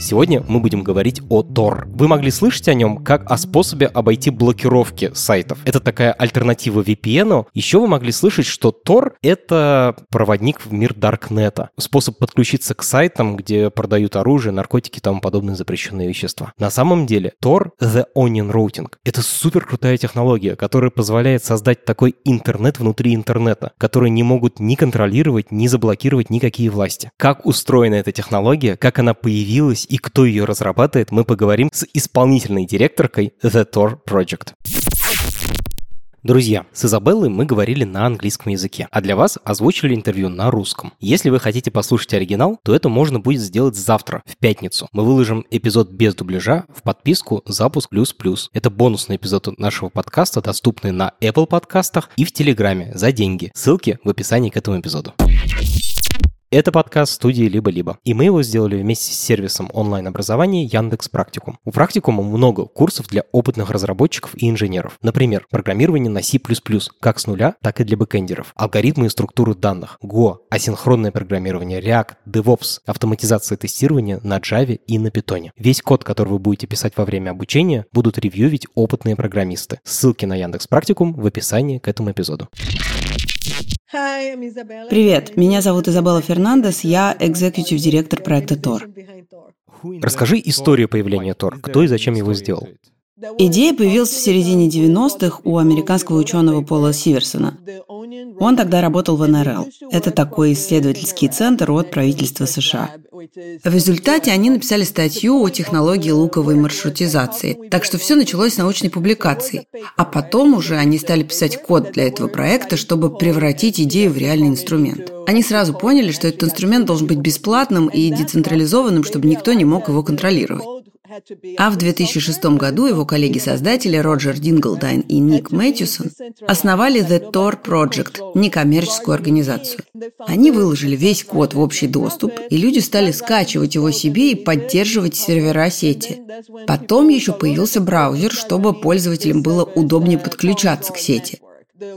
Сегодня мы будем говорить о Tor. Вы могли слышать о нем как о способе обойти блокировки сайтов. Это такая альтернатива VPN. Еще вы могли слышать, что Tor — это проводник в мир Даркнета. Способ подключиться к сайтам, где продают оружие, наркотики и тому подобные запрещенные вещества. На самом деле Tor — The Onion Routing. Это суперкрутая технология, которая позволяет создать такой интернет внутри интернета, который не могут ни контролировать, ни заблокировать никакие власти. Как устроена эта технология, как она появилась и кто ее разрабатывает, мы поговорим с исполнительной директоркой The Tor Project. Друзья, с Изабеллой мы говорили на английском языке, а для вас озвучили интервью на русском. Если вы хотите послушать оригинал, то это можно будет сделать завтра, в пятницу. Мы выложим эпизод без дубляжа в подписку «Запуск++». Это бонусный эпизод нашего подкаста, доступный на Apple подкастах и в Телеграме за деньги. Ссылки в описании к этому эпизоду. Это подкаст студии «Либо-либо», и мы его сделали вместе с сервисом онлайн-образования Яндекс.Практикум. У Практикума много курсов для опытных разработчиков и инженеров. Например, программирование на C++, как с нуля, так и для бэкэндеров, алгоритмы и структуры данных, Go, асинхронное программирование, React, DevOps, автоматизация тестирования на Java и на Python. Весь код, который вы будете писать во время обучения, будут ревьювить опытные программисты. Ссылки на Яндекс.Практикум в описании к этому эпизоду. Привет, меня зовут Изабела Фернандес, я экзекьютив директор проекта Tor. Расскажи историю появления Tor, кто и зачем его сделал. Идея появилась в середине 90-х у американского ученого Пола Сиверсона. Он тогда работал в НРЛ. Это такой исследовательский центр от правительства США. В результате они написали статью о технологии луковой маршрутизации. Так что все началось с научной публикации. А потом уже они стали писать код для этого проекта, чтобы превратить идею в реальный инструмент. Они сразу поняли, что этот инструмент должен быть бесплатным и децентрализованным, чтобы никто не мог его контролировать. А в 2006 году его коллеги-создатели Роджер Динглдайн и Ник Мэтьюсон основали The Tor Project, некоммерческую организацию. Они выложили весь код в общий доступ, и люди стали скачивать его себе и поддерживать сервера сети. Потом еще появился браузер, чтобы пользователям было удобнее подключаться к сети.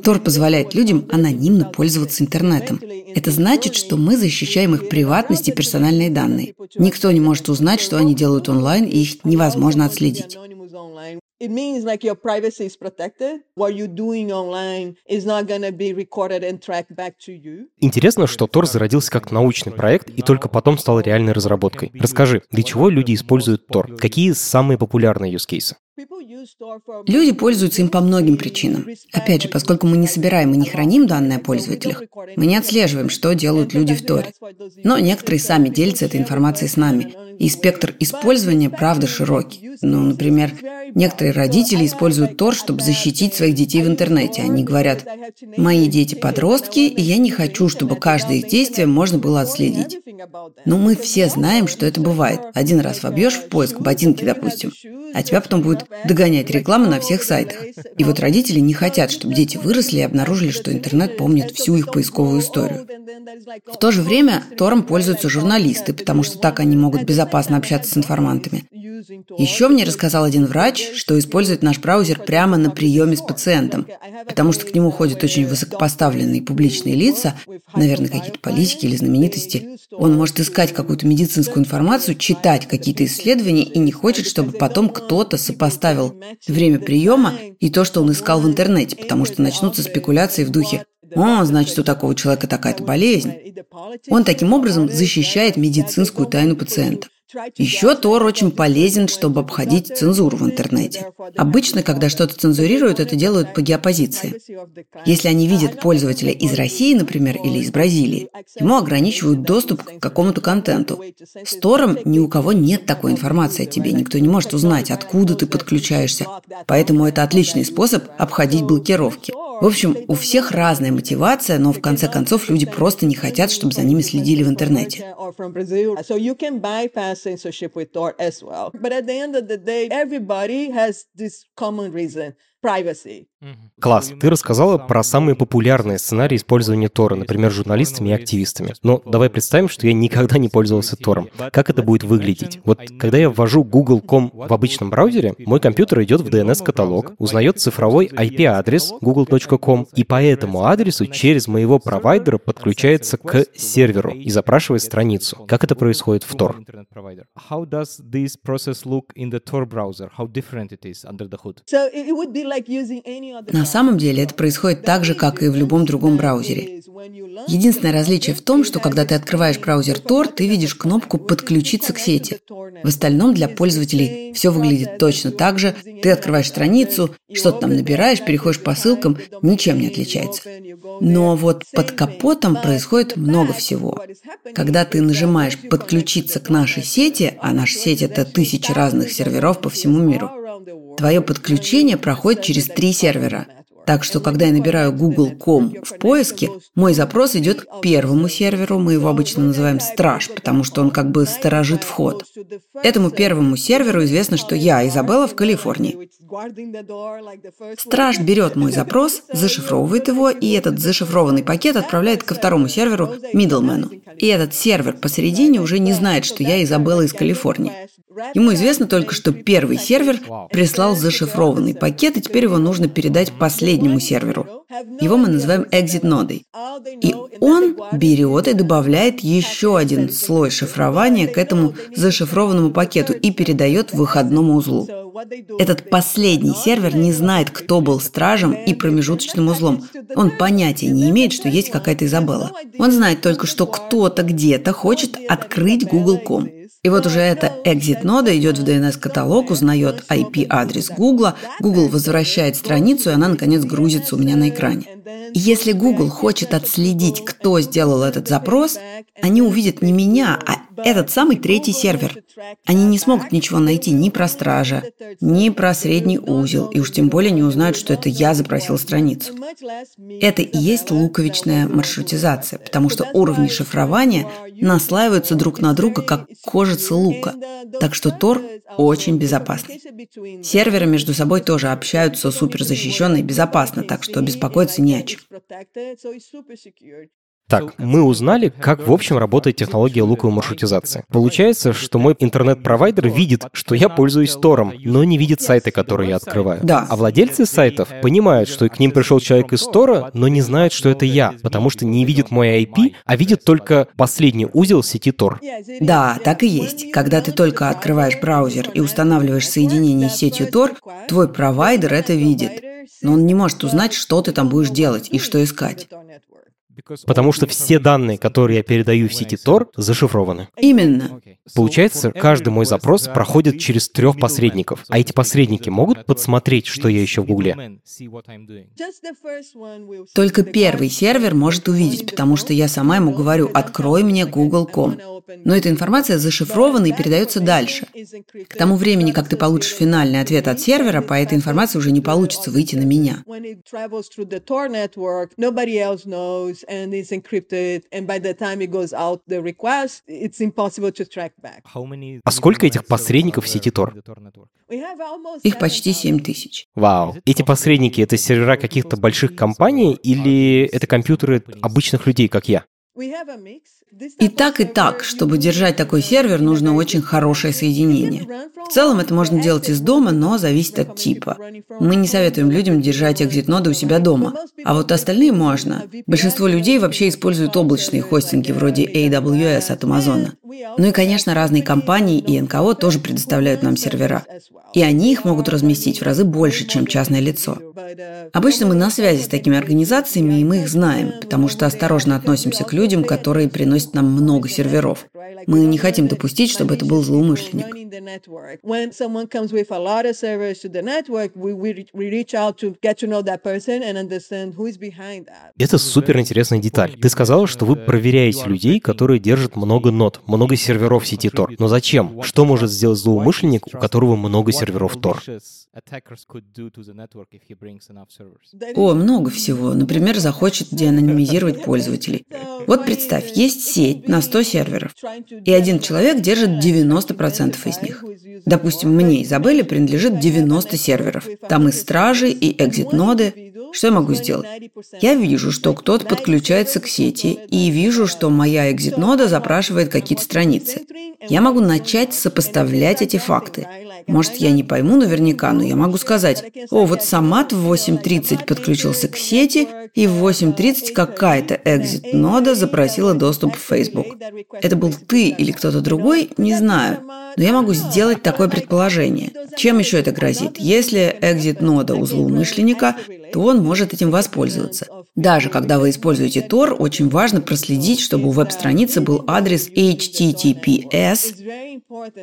Tor позволяет людям анонимно пользоваться интернетом. Это значит, что мы защищаем их приватность и персональные данные. Никто не может узнать, что они делают онлайн, и их невозможно отследить. It means like your privacy is protected. What you're doing online is not going to be recorded and tracked back to you. Интересно, что Tor зародился как научный проект и только потом стал реальной разработкой. Расскажи, для чего люди используют Tor? Какие самые популярные юзкейсы? Люди пользуются им по многим причинам. Опять же, поскольку мы не собираем и не храним данные о пользователях, мы не отслеживаем, что делают люди в Торе. Но некоторые сами делятся этой информацией с нами. И спектр использования, правда, широкий. Ну, например, некоторые родители используют Tor, чтобы защитить своих детей в интернете. Они говорят: «Мои дети подростки, и я не хочу, чтобы каждое их действие можно было отследить». Но мы все знаем, что это бывает. Один раз вобьешь в поиск ботинки, допустим, а тебя потом будет догонять реклама на всех сайтах. И вот родители не хотят, чтобы дети выросли и обнаружили, что интернет помнит всю их поисковую историю. В то же время Тором пользуются журналисты, потому что так они могут безопасно общаться с информантами. Еще мне рассказал один врач, что использует наш браузер прямо на приеме с пациентом, потому что к нему ходят очень высокопоставленные публичные лица, наверное, какие-то политики или знаменитости. Он может искать какую-то медицинскую информацию, читать какие-то исследования и не хочет, чтобы потом кто-то сопоставил время приема и то, что он искал в интернете, потому что начнутся спекуляции в духе: «О, значит, у такого человека такая-то болезнь». Он таким образом защищает медицинскую тайну пациента. Еще Tor очень полезен, чтобы обходить цензуру в интернете. Обычно, когда что-то цензурируют, это делают по геопозиции. Если они видят пользователя из России, например, или из Бразилии, ему ограничивают доступ к какому-то контенту. С Тором ни у кого нет такой информации о тебе, никто не может узнать, откуда ты подключаешься. Поэтому это отличный способ обходить блокировки. В общем, у всех разная мотивация, но в конце концов люди просто не хотят, чтобы за ними следили в интернете. Класс. Ты рассказала про самые популярные сценарии использования Тора, например, журналистами и активистами. Но давай представим, что я никогда не пользовался Тором. Как это будет выглядеть? Вот когда я ввожу google.com в обычном браузере, мой компьютер идет в DNS-каталог, узнает цифровой IP-адрес google.com, и по этому адресу через моего провайдера подключается к серверу и запрашивает страницу. Как это происходит в Tor? На самом деле это происходит так же, как и в любом другом браузере. Единственное различие в том, что когда ты открываешь браузер Tor, ты видишь кнопку «Подключиться к сети». В остальном для пользователей все выглядит точно так же. Ты открываешь страницу, что-то там набираешь, переходишь по ссылкам, ничем не отличается. Но вот под капотом происходит много всего. Когда ты нажимаешь «Подключиться к нашей сети», а наша сеть — это тысячи разных серверов по всему миру, твое подключение проходит через 3 сервера. Так что, когда я набираю google.com в поиске, мой запрос идет к первому серверу, мы его обычно называем «страж», потому что он как бы сторожит вход. Этому первому серверу известно, что я, Изабелла, в Калифорнии. Страж берет мой запрос, зашифровывает его, и этот зашифрованный пакет отправляет ко второму серверу, middleman. И этот сервер посередине уже не знает, что я, Изабелла, из Калифорнии. Ему известно только, что первый сервер прислал зашифрованный пакет, и теперь его нужно передать последнему серверу. Его мы называем exit-нодой. И он берет и добавляет еще один слой шифрования к этому зашифрованному пакету и передает выходному узлу. Этот последний сервер не знает, кто был стражем и промежуточным узлом. Он понятия не имеет, что есть какая-то Изабелла. Он знает только, что кто-то где-то хочет открыть google.com. И вот уже эта exit-нода идет в DNS-каталог, узнает IP-адрес Google, Google возвращает страницу, и она, наконец, грузится у меня на экране. Если Google хочет отследить, кто сделал этот запрос, они увидят не меня, а этот самый третий сервер. Они не смогут ничего найти ни про стража, ни про средний узел, и уж тем более не узнают, что это я запросил страницу. Это и есть луковичная маршрутизация, потому что уровни шифрования наслаиваются друг на друга, как кожица лука. Так что Tor очень безопасный. Серверы между собой тоже общаются суперзащищенно и безопасно, так что беспокоиться не о чем. Так, мы узнали, как в общем работает технология луковой маршрутизации. Получается, что мой интернет-провайдер видит, что я пользуюсь Тором, но не видит сайты, которые я открываю. Да. А владельцы сайтов понимают, что к ним пришел человек из Тора, но не знают, что это я, потому что не видит мой IP, а видит только последний узел сети Тор. Да, так и есть. Когда ты только открываешь браузер и устанавливаешь соединение с сетью Тор, твой провайдер это видит, но он не может узнать, что ты там будешь делать и что искать. Потому что все данные, которые я передаю в сети Tor, зашифрованы. Именно. Получается, каждый мой запрос проходит через 3 посредников, а эти посредники могут подсмотреть, что я ищу в Гугле. Только первый сервер может увидеть, потому что я сама ему говорю «открой мне google.com». Но эта информация зашифрована и передается дальше. К тому времени, как ты получишь финальный ответ от сервера, по этой информации уже не получится выйти на меня. А сколько этих посредников в сети Тор? Их почти 7000. Вау. Эти посредники — это сервера каких-то больших компаний или это компьютеры обычных людей, как я? И так, чтобы держать такой сервер, нужно очень хорошее соединение. В целом это можно делать из дома, но зависит от типа. Мы не советуем людям держать экзит-ноды у себя дома, а вот остальные можно. Большинство людей вообще используют облачные хостинги вроде AWS от Амазона. Ну и, конечно, разные компании и НКО тоже предоставляют нам сервера. И они их могут разместить в разы больше, чем частное лицо. Обычно мы на связи с такими организациями, и мы их знаем, потому что осторожно относимся к людям, которые приносят нам много серверов. Мы не хотим допустить, чтобы это был злоумышленник. Это суперинтересная деталь. Ты сказала, что вы проверяете людей, которые держат много нод, много много серверов сети Tor. Но зачем? Что может сделать злоумышленник, у которого много серверов Tor? О, много всего. Например, захочет деанонимизировать пользователей. Вот представь, есть сеть на 100 серверов, и один человек держит 90% из них. Допустим, мне, Изабелле, принадлежит 90 серверов. Там и стражи, и экзит-ноды. Что я могу сделать? Я вижу, что кто-то подключается к сети, и вижу, что моя экзит-нода запрашивает какие-то страницы. Я могу начать сопоставлять эти факты. Может, я не пойму наверняка, но я могу сказать: «О, вот Самат в 8:30 подключился к сети, и в 8:30 какая-то экзит-нода запросила доступ в Facebook». Это был ты или кто-то другой, не знаю. Но я могу сделать такое предположение. Чем еще это грозит? Если экзит-нода у злоумышленника, то он может этим воспользоваться. Даже когда вы используете Tor, очень важно проследить, чтобы у веб-страницы был адрес HTTPS.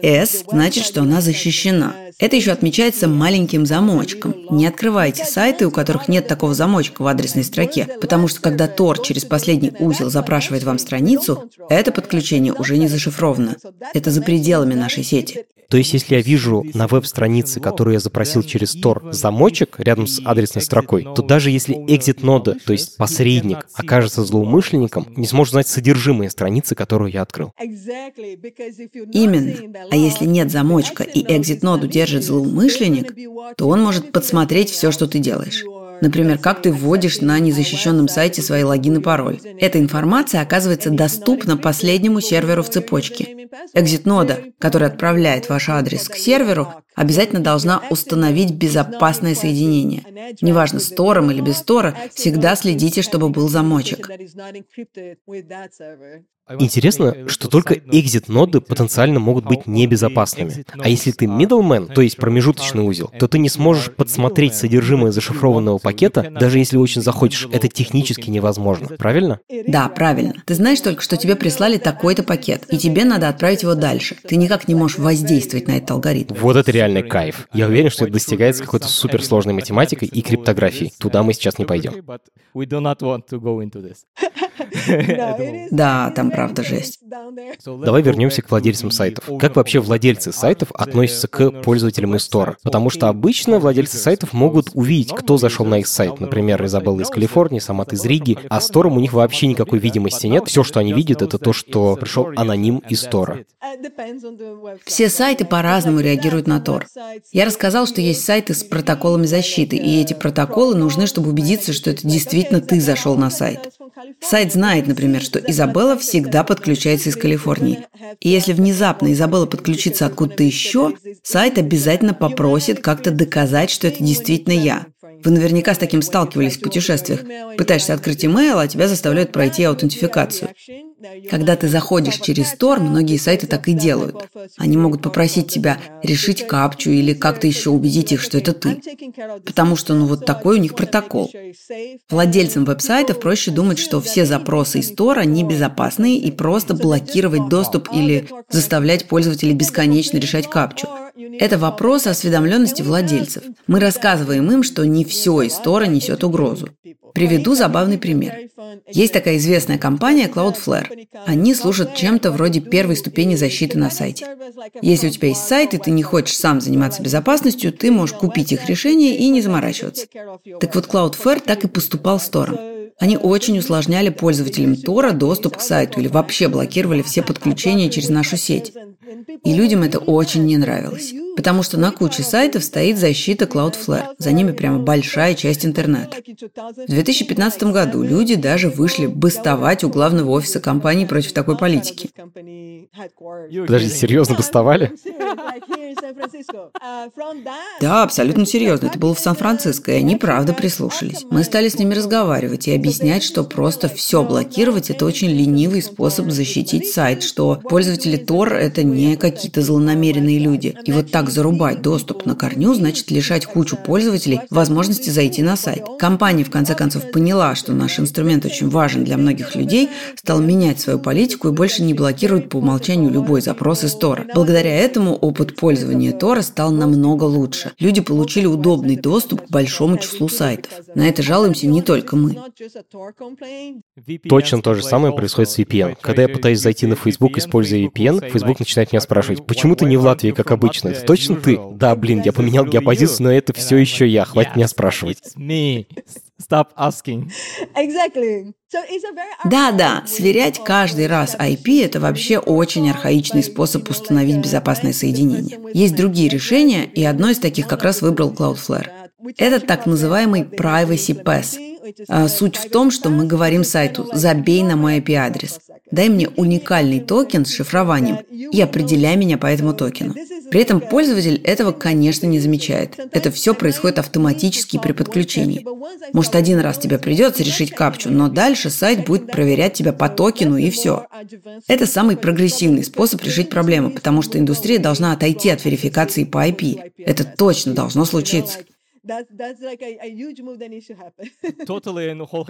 S значит, что она защищена. Это еще отмечается маленьким замочком. Не открывайте сайты, у которых нет такого замочка в адресной строке, потому что когда Tor через последний узел запрашивает вам страницу, это подключение уже не зашифровано. Это за пределами нашей сети. То есть, если я вижу на веб-странице, которую я запросил через Tor, замочек рядом с адресной строкой, то даже если экзит-нода, то есть посредник, окажется злоумышленником, не сможет знать содержимое страницы, которую я открыл. Именно. А если нет замочка и экзит-ноду держит злоумышленник, то он может подсмотреть все, что ты делаешь. Например, как ты вводишь на незащищенном сайте свои логин и пароль. Эта информация оказывается доступна последнему серверу в цепочке. Экзит-нода, которая отправляет ваш адрес к серверу, обязательно должна установить безопасное соединение. Неважно, с Тором или без Тора, всегда следите, чтобы был замочек. Интересно, что только экзит-ноды потенциально могут быть небезопасными. А если ты middleman, то есть промежуточный узел, то ты не сможешь подсмотреть содержимое зашифрованного пакета, даже если очень захочешь. Это технически невозможно. Правильно? Да, правильно. Ты знаешь только, что тебе прислали такой-то пакет, и тебе надо отправить его дальше. Ты никак не можешь воздействовать на этот алгоритм. Вот это реальный кайф. Я уверен, что это достигается какой-то суперсложной математикой и криптографией. Туда мы сейчас не пойдем. Да, там правда жесть. Давай вернемся к владельцам сайтов. Как вообще владельцы сайтов относятся к пользователям из Tor? Потому что обычно владельцы сайтов могут увидеть, кто зашел на их сайт. Например, Изабелла из Калифорнии, Самат из Риги. А с Тором у них вообще никакой видимости нет. Все, что они видят, это то, что пришел аноним из Тора. Все сайты по-разному реагируют на Tor. Я рассказал, что есть сайты с протоколами защиты, и эти протоколы нужны, чтобы убедиться, что это действительно ты зашел на сайт. Сайт знает, например, что Изабелла всегда подключается из Калифорнии. И если внезапно Изабелла подключится откуда-то еще, сайт обязательно попросит как-то доказать, что это действительно я. Вы наверняка с таким сталкивались в путешествиях. Пытаешься открыть имейл, а тебя заставляют пройти аутентификацию. Когда ты заходишь через Tor, многие сайты так и делают. Они могут попросить тебя решить капчу или как-то еще убедить их, что это ты. Потому что, вот такой у них протокол. Владельцам веб-сайтов проще думать, что все запросы из Tor небезопасные, и просто блокировать доступ или заставлять пользователей бесконечно решать капчу. Это вопрос осведомленности владельцев. Мы рассказываем им, что не все из Tor несет угрозу. Приведу забавный пример. Есть такая известная компания Cloudflare. Они служат чем-то вроде первой ступени защиты на сайте. Если у тебя есть сайт, и ты не хочешь сам заниматься безопасностью, ты можешь купить их решение и не заморачиваться. Так вот, Cloudflare так и поступал с Tor. Они очень усложняли пользователям Тора доступ к сайту или вообще блокировали все подключения через нашу сеть. И людям это очень не нравилось, потому что на куче сайтов стоит защита Cloudflare, за ними прямо большая часть интернета. В 2015 году люди даже вышли бастовать у главного офиса компании против такой политики. Подожди, серьезно бастовали? Да, абсолютно серьезно. Это было в Сан-Франциско, и они правда прислушались. Мы стали с ними разговаривать и объяснять, что просто все блокировать – это очень ленивый способ защитить сайт, что пользователи Tor – это не не какие-то злонамеренные люди. И вот так зарубать доступ на корню значит лишать кучу пользователей возможности зайти на сайт. Компания, в конце концов, поняла, что наш инструмент очень важен для многих людей, стала менять свою политику и больше не блокирует по умолчанию любой запрос из Тора. Благодаря этому опыт пользования Тора стал намного лучше. Люди получили удобный доступ к большому числу сайтов. На это жалуемся не только мы. Точно то же самое происходит с VPN. Когда я пытаюсь зайти на Facebook, используя VPN, Facebook начинает меня спрашивать: «Почему ты не в Латвии, как обычно? Это точно ты?» Да, блин, я поменял геопозицию, но это все еще я. Хватит меня спрашивать. Stop asking. Exactly. Да, сверять каждый раз IP – это вообще очень архаичный способ установить безопасное соединение. Есть другие решения, и одно из таких как раз выбрал Cloudflare. Это так называемый Privacy Pass. Суть в том, что мы говорим сайту: «Забей на мой IP-адрес, дай мне уникальный токен с шифрованием и определяй меня по этому токену». При этом пользователь этого, конечно, не замечает. Это все происходит автоматически при подключении. Может, один раз тебе придется решить капчу, но дальше сайт будет проверять тебя по токену, и все. Это самый прогрессивный способ решить проблему, потому что индустрия должна отойти от верификации по IP. Это точно должно случиться.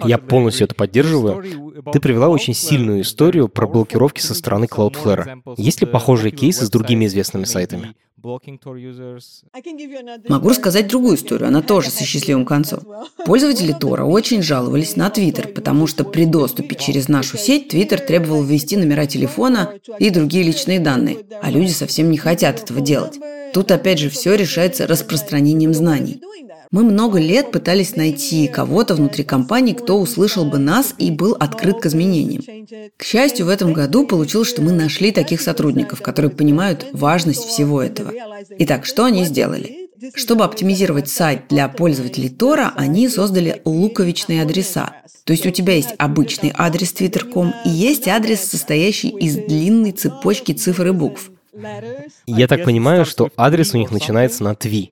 Я полностью это поддерживаю. Ты привела очень сильную историю про блокировки со стороны Cloudflare. Есть ли похожие кейсы с другими известными сайтами? Могу рассказать другую историю, она тоже со счастливым концом. Пользователи Тора очень жаловались на Твиттер, потому что при доступе через нашу сеть Твиттер требовал ввести номера телефона и другие личные данные, а люди совсем не хотят этого делать. Тут опять же все решается распространением знаний. Мы много лет пытались найти кого-то внутри компании, кто услышал бы нас и был открыт к изменениям. К счастью, в этом году получилось, что мы нашли таких сотрудников, которые понимают важность всего этого. Итак, что они сделали? Чтобы оптимизировать сайт для пользователей Тора, они создали луковичные адреса. То есть у тебя есть обычный адрес twitter.com и есть адрес, состоящий из длинной цепочки цифр и букв. Я так понимаю, что адрес у них начинается на «тви».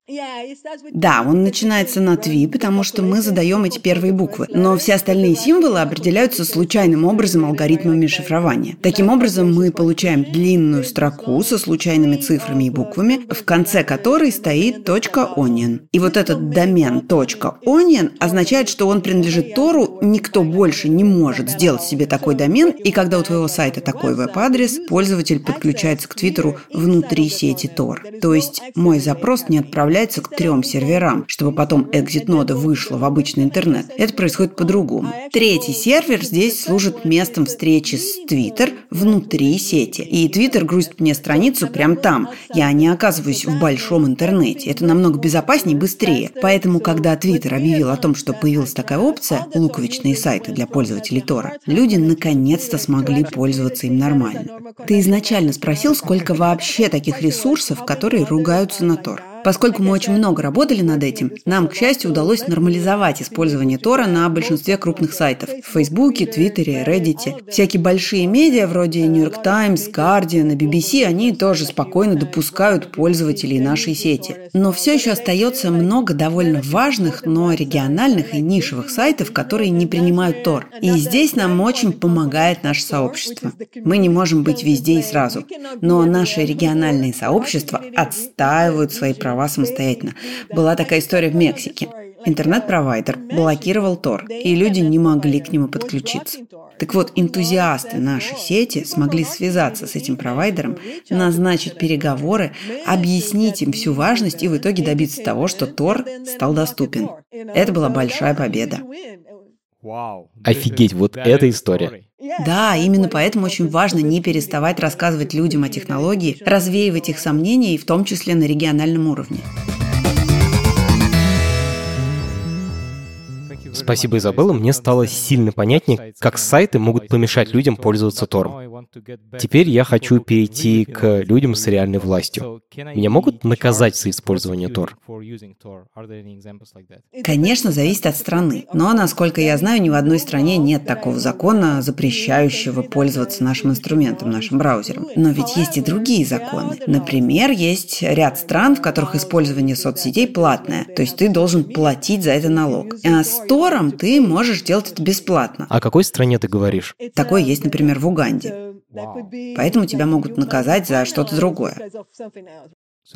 Да, он начинается на «тви», потому что мы задаем эти первые буквы. Но все остальные символы определяются случайным образом алгоритмами шифрования. Таким образом, мы получаем длинную строку со случайными цифрами и буквами, в конце которой стоит .onion. И вот этот домен .onion означает, что он принадлежит Тору, никто больше не может сделать себе такой домен, и когда у твоего сайта такой веб-адрес, пользователь подключается к Твиттеру внутри сети Tor. То есть мой запрос не отправляется к 3 серверам, чтобы потом экзит-нода вышла в обычный интернет. Это происходит по-другому. 3-й сервер здесь служит местом встречи с Twitter внутри сети. И Twitter грузит мне страницу прямо там. Я не оказываюсь в большом интернете. Это намного безопаснее и быстрее. Поэтому, когда Twitter объявил о том, что появилась такая опция — луковичные сайты для пользователей Тора, люди наконец-то смогли пользоваться им нормально. Ты изначально спросил, сколько вообще таких ресурсов, которые ругаются на Тор. Поскольку мы очень много работали над этим, нам, к счастью, удалось нормализовать использование Тора на большинстве крупных сайтов. В Фейсбуке, Твиттере, Reddit. Всякие большие медиа, вроде New York Times, Guardian и BBC, они тоже спокойно допускают пользователей нашей сети. Но все еще остается много довольно важных, но региональных и нишевых сайтов, которые не принимают Тор. И здесь нам очень помогает наше сообщество. Мы не можем быть везде и сразу. Но наши региональные сообщества отстаивают свои права самостоятельно. Была такая история в Мексике. Интернет-провайдер блокировал Тор, и люди не могли к нему подключиться. Так вот, энтузиасты нашей сети смогли связаться с этим провайдером, назначить переговоры, объяснить им всю важность и в итоге добиться того, что Тор стал доступен. Это была большая победа. Офигеть, вот эта история. Да, именно поэтому очень важно не переставать рассказывать людям о технологии, развеивать их сомнения, и в том числе на региональном уровне. Спасибо, Изабелла. Мне стало сильно понятнее, как сайты могут помешать людям пользоваться Тором. Теперь я хочу перейти к людям с реальной властью. Меня могут наказать за использование Тор? Конечно, зависит от страны. Но, насколько я знаю, ни в одной стране нет такого закона, запрещающего пользоваться нашим инструментом, нашим браузером. Но ведь есть и другие законы. Например, есть ряд стран, в которых использование соцсетей платное. То есть ты должен платить за это налог. А с Тором ты можешь делать это бесплатно. О какой стране ты говоришь? Такое есть, например, в Уганде. Поэтому тебя могут наказать за что-то другое.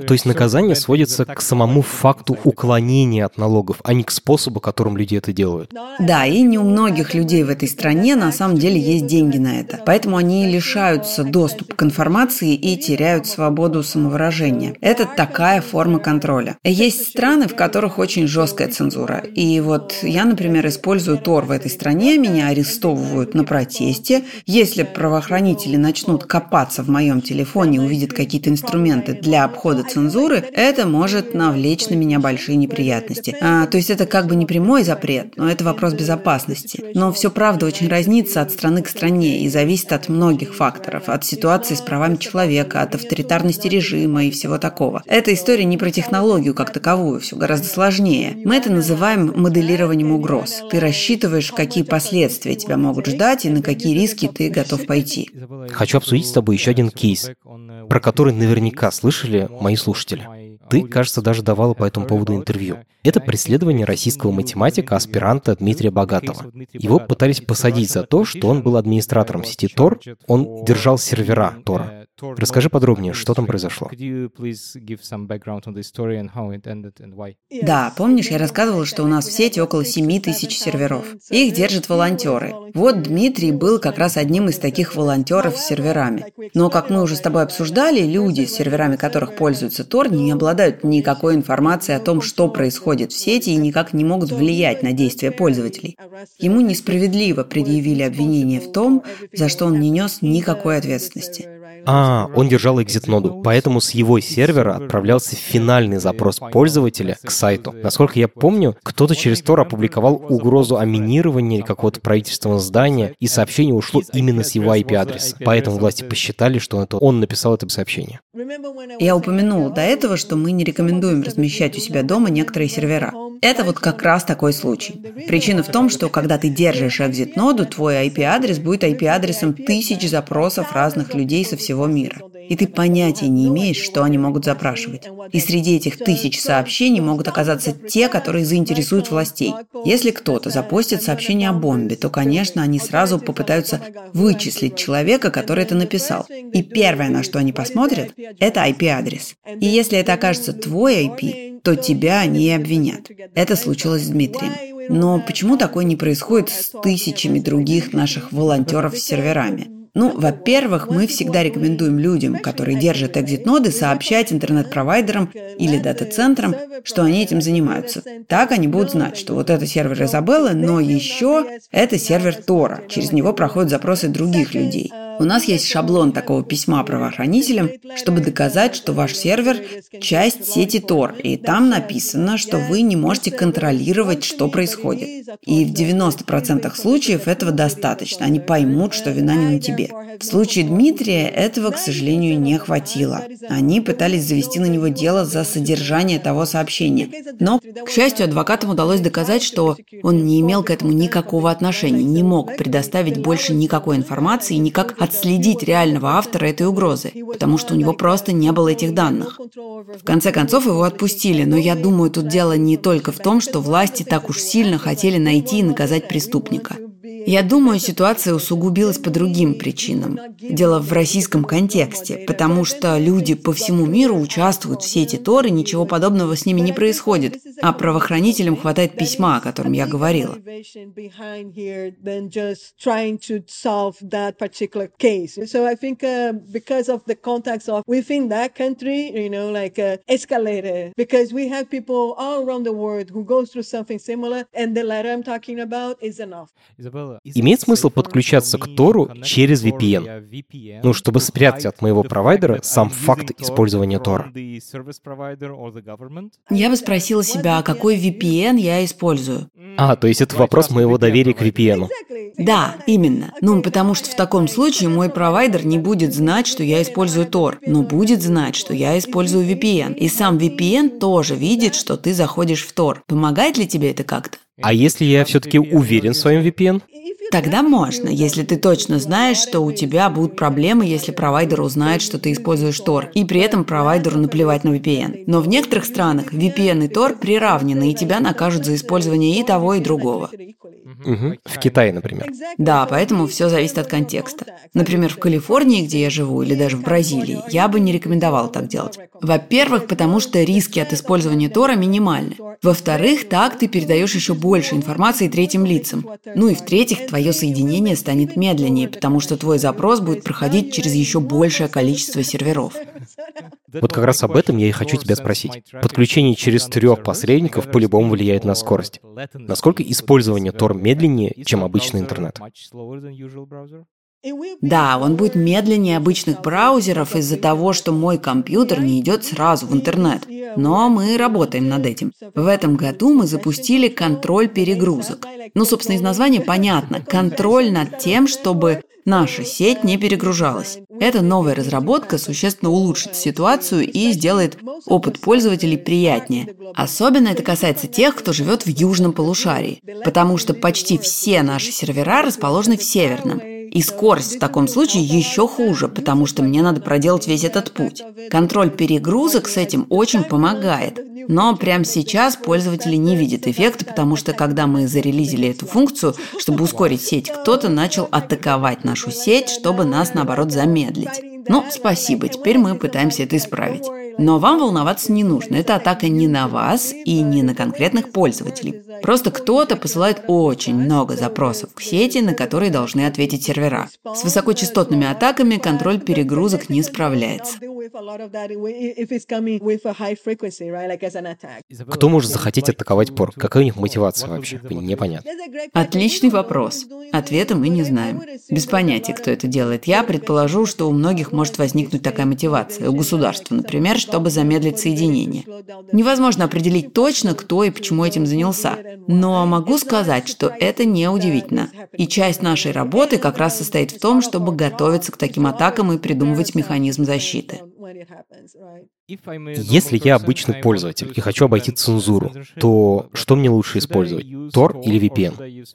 То есть наказание сводится к самому факту уклонения от налогов, а не к способу, которым люди это делают. Да, и не у многих людей в этой стране на самом деле есть деньги на это. Поэтому они лишаются доступа к информации и теряют свободу самовыражения. Это такая форма контроля. Есть страны, в которых очень жесткая цензура. И вот я, например, использую Tor в этой стране, меня арестовывают на протесте. Если правоохранители начнут копаться в моем телефоне, увидят какие-то инструменты для обхода цензуры, это может навлечь на меня большие неприятности. То есть это как бы не прямой запрет, но это вопрос безопасности. Но все правда очень разнится от страны к стране и зависит от многих факторов, от ситуации с правами человека, от авторитарности режима и всего такого. Эта история не про технологию как таковую, все гораздо сложнее. Мы это называем моделированием угроз. Ты рассчитываешь, какие последствия тебя могут ждать и на какие риски ты готов пойти. Хочу обсудить с тобой еще один кейс, про который наверняка слышали мои слушатели. Ты, кажется, даже давала по этому поводу интервью. Это преследование российского математика, аспиранта Дмитрия Богатова. Его пытались посадить за то, что он был администратором сети Tor, он держал сервера Тора. Расскажи подробнее, что там произошло. Да, помнишь, я рассказывала, что у нас в сети около 7000 серверов. Их держат волонтеры. Вот Дмитрий был как раз одним из таких волонтеров с серверами. Но, как мы уже с тобой обсуждали, люди, с серверами которых пользуются Tor, не обладают никакой информацией о том, что происходит в сети и никак не могут влиять на действия пользователей. Ему несправедливо предъявили обвинение в том, за что он не нес никакой ответственности. Он держал экзит-ноду, поэтому с его сервера отправлялся финальный запрос пользователя к сайту. Насколько я помню, кто-то через Tor опубликовал угрозу о минировании какого-то правительственного здания, и сообщение ушло именно с его IP-адреса. Поэтому власти посчитали, что он написал это сообщение. Я упомянула до этого, что мы не рекомендуем размещать у себя дома некоторые сервера. Это вот как раз такой случай. Причина в том, что когда ты держишь экзит-ноду, твой IP-адрес будет IP-адресом 1000 запросов разных людей со всего мира. И ты понятия не имеешь, что они могут запрашивать. И среди этих 1000 сообщений могут оказаться те, которые заинтересуют властей. Если кто-то запостит сообщение о бомбе, то, конечно, они сразу попытаются вычислить человека, который это написал. И первое, на что они посмотрят, это IP-адрес. И если это окажется твой IP, то тебя они и обвинят. Это случилось с Дмитрием. Но почему такое не происходит с 1000ами других наших волонтеров с серверами? Во-первых, мы всегда рекомендуем людям, которые держат экзит-ноды, сообщать интернет-провайдерам или дата-центрам, что они этим занимаются. Так они будут знать, что вот это сервер Изабеллы, но еще это сервер Тора. Через него проходят запросы других людей. У нас есть шаблон такого письма правоохранителям, чтобы доказать, что ваш сервер – часть сети Tor, и там написано, что вы не можете контролировать, что происходит. И в 90% случаев этого достаточно, они поймут, что вина не на тебе. В случае Дмитрия этого, к сожалению, не хватило. Они пытались завести на него дело за содержание того сообщения. Но, к счастью, адвокатам удалось доказать, что он не имел к этому никакого отношения, не мог предоставить больше никакой информации и никак отследить реального автора этой угрозы, потому что у него просто не было этих данных. В конце концов, его отпустили, но я думаю, тут дело не только в том, что власти так уж сильно хотели найти и наказать преступника. Я думаю, ситуация усугубилась по другим причинам. Дело в российском контексте, потому что люди по всему миру участвуют в сети Tor, и ничего подобного с ними не происходит, а правоохранителям хватает письма, о котором я говорила. Имеет смысл подключаться к Тору через VPN, чтобы спрятать от моего провайдера сам факт использования Тора. Я бы спросила себя, а какой VPN я использую? То есть это вопрос моего доверия к VPN. Да, именно. Потому что в таком случае мой провайдер не будет знать, что я использую Tor, но будет знать, что я использую VPN. И сам VPN тоже видит, что ты заходишь в Tor. Помогает ли тебе это как-то? А если я все-таки уверен в своем VPN? Тогда можно, если ты точно знаешь, что у тебя будут проблемы, если провайдер узнает, что ты используешь Tor, и при этом провайдеру наплевать на VPN. Но в некоторых странах VPN и Tor приравнены, и тебя накажут за использование и того, и другого. Угу. В Китае, например. Да, поэтому все зависит от контекста. Например, в Калифорнии, где я живу, или даже в Бразилии, я бы не рекомендовала так делать. Во-первых, потому что риски от использования Тора минимальны. Во-вторых, так ты передаешь еще больше информации третьим лицам. Ну и в-третьих, твое соединение станет медленнее, потому что твой запрос будет проходить через еще большее количество серверов. Вот как раз об этом я и хочу тебя спросить. Подключение через 3 посредников по-любому влияет на скорость. Насколько использование Tor медленнее, чем обычный интернет? Да, он будет медленнее обычных браузеров из-за того, что мой компьютер не идет сразу в интернет. Но мы работаем над этим. В этом году мы запустили контроль перегрузок. Ну, собственно, из названия понятно. Контроль над тем, чтобы наша сеть не перегружалась. Эта новая разработка существенно улучшит ситуацию и сделает опыт пользователей приятнее. Особенно это касается тех, кто живет в южном полушарии, потому что почти все наши сервера расположены в северном. И скорость в таком случае еще хуже, потому что мне надо проделать весь этот путь. Контроль перегрузок с этим очень помогает. Но прямо сейчас пользователи не видят эффекта, потому что когда мы зарелизили эту функцию, чтобы ускорить сеть, кто-то начал атаковать нашу сеть, чтобы нас, наоборот, замедлить. Ну, спасибо, теперь мы пытаемся это исправить. Но вам волноваться не нужно. Это атака не на вас и не на конкретных пользователей. Просто кто-то посылает очень много запросов к сети, на которые должны ответить сервера. С высокочастотными атаками контроль перегрузок не справляется. Кто может захотеть атаковать Тор? Какая у них мотивация вообще? Непонятно. Отличный вопрос. Ответа мы не знаем. Без понятия, кто это делает. Я предположу, что у многих может возникнуть такая мотивация. У государства, например, чтобы замедлить соединение. Невозможно определить точно, кто и почему этим занялся. Но могу сказать, что это неудивительно. И часть нашей работы как раз состоит в том, чтобы готовиться к таким атакам и придумывать механизм защиты. Если я обычный пользователь и хочу обойти цензуру, то что мне лучше использовать, Tor или VPN?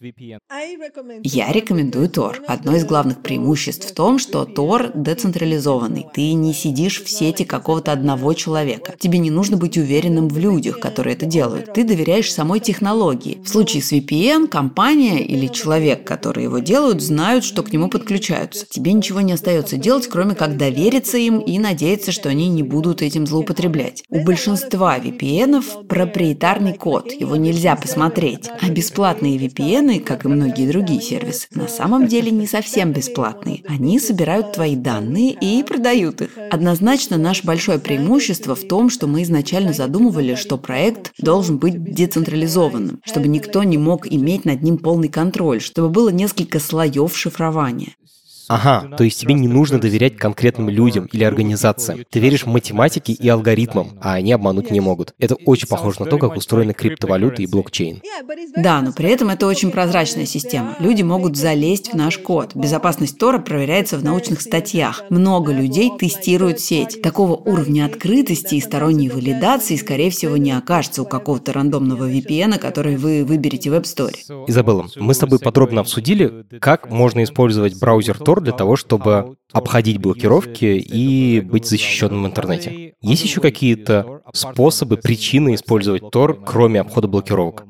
Я рекомендую Tor. Одно из главных преимуществ в том, что Tor децентрализованный. Ты не сидишь в сети какого-то одного человека. Тебе не нужно быть уверенным в людях, которые это делают. Ты доверяешь самой технологии. В случае с VPN компания или человек, который его делают, знают, что к нему подключаются. Тебе ничего не остается делать, кроме как довериться им и надеяться, что они не будут этим злоупотреблять. У большинства VPN-ов проприетарный код, его нельзя посмотреть. А бесплатные VPN, как и многие другие сервисы, на самом деле не совсем бесплатные. Они собирают твои данные и продают их. Однозначно, наше большое преимущество в том, что мы изначально задумывали, что проект должен быть децентрализованным, чтобы никто не мог иметь над ним полный контроль, чтобы было несколько слоев шифрования. Ага, то есть тебе не нужно доверять конкретным людям или организациям. Ты веришь математике и алгоритмам, а они обмануть не могут. Это очень похоже на то, как устроены криптовалюты и блокчейн. Да, но при этом это очень прозрачная система. Люди могут залезть в наш код. Безопасность Тора проверяется в научных статьях. Много людей тестируют сеть. Такого уровня открытости и сторонней валидации, скорее всего, не окажется у какого-то рандомного VPN, который вы выберете в App Store. Изабелла, мы с тобой подробно обсудили, как можно использовать браузер Тор для того, чтобы обходить блокировки и быть защищенным в интернете. Есть еще какие-то способы, причины использовать Tor, кроме обхода блокировок?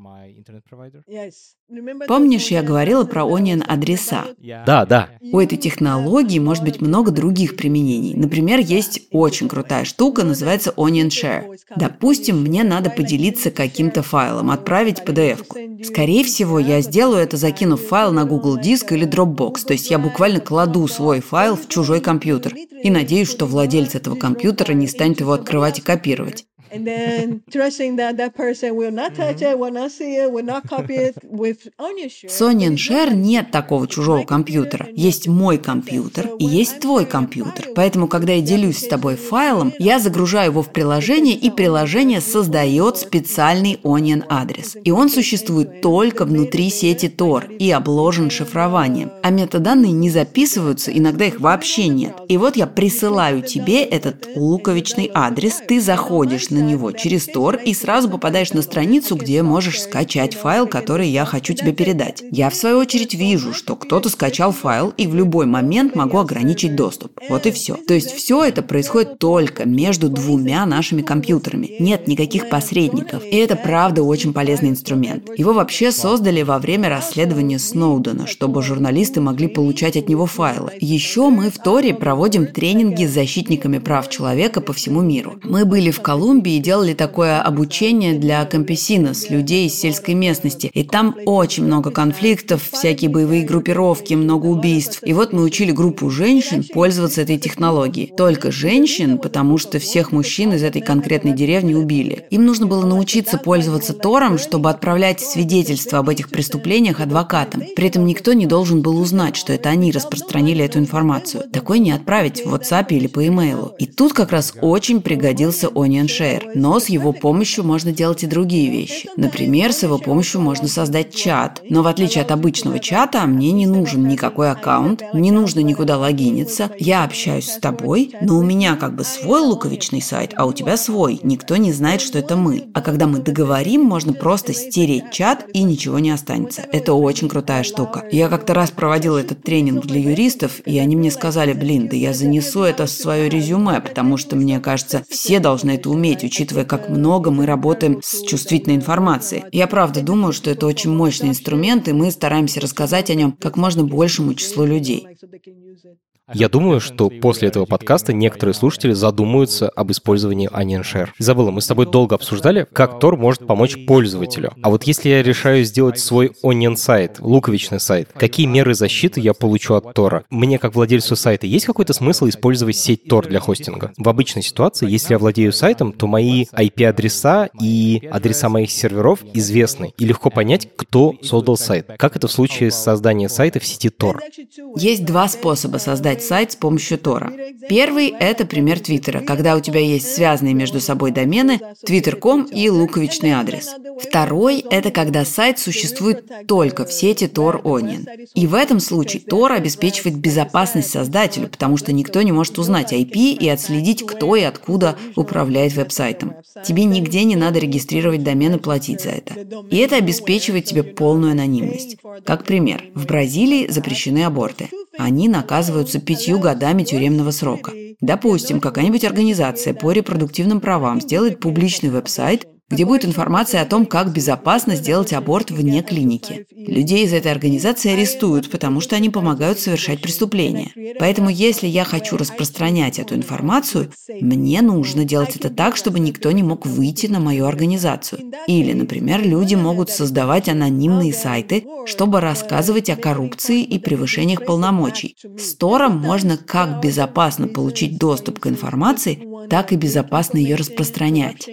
Помнишь, я говорила про Onion адреса? Да. У этой технологии может быть много других применений. Например, есть очень крутая штука, называется OnionShare. Допустим, мне надо поделиться каким-то файлом, отправить PDF-ку. Скорее всего, я сделаю это, закинув файл на Google Диск или Dropbox, то есть я буквально кладу свой файл в чужой компьютер и надеюсь, что владелец этого компьютера не станет его открывать и копировать. С OnionShare нет такого чужого компьютера. Есть мой компьютер и есть твой компьютер. Поэтому, когда я делюсь с тобой файлом, я загружаю его в приложение, и приложение создает специальный Onion адрес. И он существует только внутри сети Tor и обложен шифрованием. А метаданные не записываются, иногда их вообще нет. И вот я присылаю тебе этот луковичный адрес, ты заходишь на него через Tor и сразу попадаешь на страницу, где можешь скачать файл, который я хочу тебе передать. Я, в свою очередь, вижу, что кто-то скачал файл, и в любой момент могу ограничить доступ. Вот и все. То есть все это происходит только между двумя нашими компьютерами. Нет никаких посредников. И это, правда, очень полезный инструмент. Его вообще создали во время расследования Сноудена, чтобы журналисты могли получать от него файлы. Еще мы в Торе проводим тренинги с защитниками прав человека по всему миру. Мы были в Колумбии и делали такое обучение для кампесинос, людей из сельской местности. И там очень много конфликтов, всякие боевые группировки, много убийств. И вот мы учили группу женщин пользоваться этой технологией. Только женщин, потому что всех мужчин из этой конкретной деревни убили. Им нужно было научиться пользоваться Тором, чтобы отправлять свидетельства об этих преступлениях адвокатам. При этом никто не должен был узнать, что это они распространили эту информацию. Такое не отправить в WhatsApp или по e-mail. И тут как раз очень пригодился OnionShare. Но с его помощью можно делать и другие вещи. Например, с его помощью можно создать чат. Но в отличие от обычного чата, мне не нужен никакой аккаунт, не нужно никуда логиниться. Я общаюсь с тобой, но у меня как бы свой луковичный сайт, а у тебя свой. Никто не знает, что это мы. А когда мы договорим, можно просто стереть чат, и ничего не останется. Это очень крутая штука. Я как-то раз проводила этот тренинг для юристов, и они мне сказали: блин, да я занесу это в свое резюме, потому что, мне кажется, все должны это уметь, учитывая, как много мы работаем с чувствительной информацией. Я правда думаю, что это очень мощный инструмент, и мы стараемся рассказать о нем как можно большему числу людей. Я думаю, что после этого подкаста некоторые слушатели задумаются об использовании OnionShare. Изабелла, мы с тобой долго обсуждали, как Tor может помочь пользователю. А вот если я решаю сделать свой Onion сайт, луковичный сайт, какие меры защиты я получу от Tor? Мне, как владельцу сайта, есть какой-то смысл использовать сеть Tor для хостинга? В обычной ситуации, если я владею сайтом, то мои IP-адреса и адреса моих серверов известны, и легко понять, кто создал сайт. Как это в случае с созданием сайта в сети Tor? Есть два способа создать сайт с помощью Тора. Первый — это пример Твиттера, когда у тебя есть связанные между собой домены twitter.com и луковичный адрес. Второй — это когда сайт существует только в сети Tor Onion. И в этом случае Tor обеспечивает безопасность создателю, потому что никто не может узнать IP и отследить, кто и откуда управляет веб-сайтом. Тебе нигде не надо регистрировать домен и платить за это. И это обеспечивает тебе полную анонимность. Как пример, в Бразилии запрещены аборты. Они наказываются 5 годами тюремного срока. Допустим, какая-нибудь организация по репродуктивным правам сделает публичный веб-сайт, где будет информация о том, как безопасно сделать аборт вне клиники. Людей из этой организации арестуют, потому что они помогают совершать преступления. Поэтому, если я хочу распространять эту информацию, мне нужно делать это так, чтобы никто не мог выйти на мою организацию. Или, например, люди могут создавать анонимные сайты, чтобы рассказывать о коррупции и превышениях полномочий. С Тором можно как безопасно получить доступ к информации, так и безопасно ее распространять.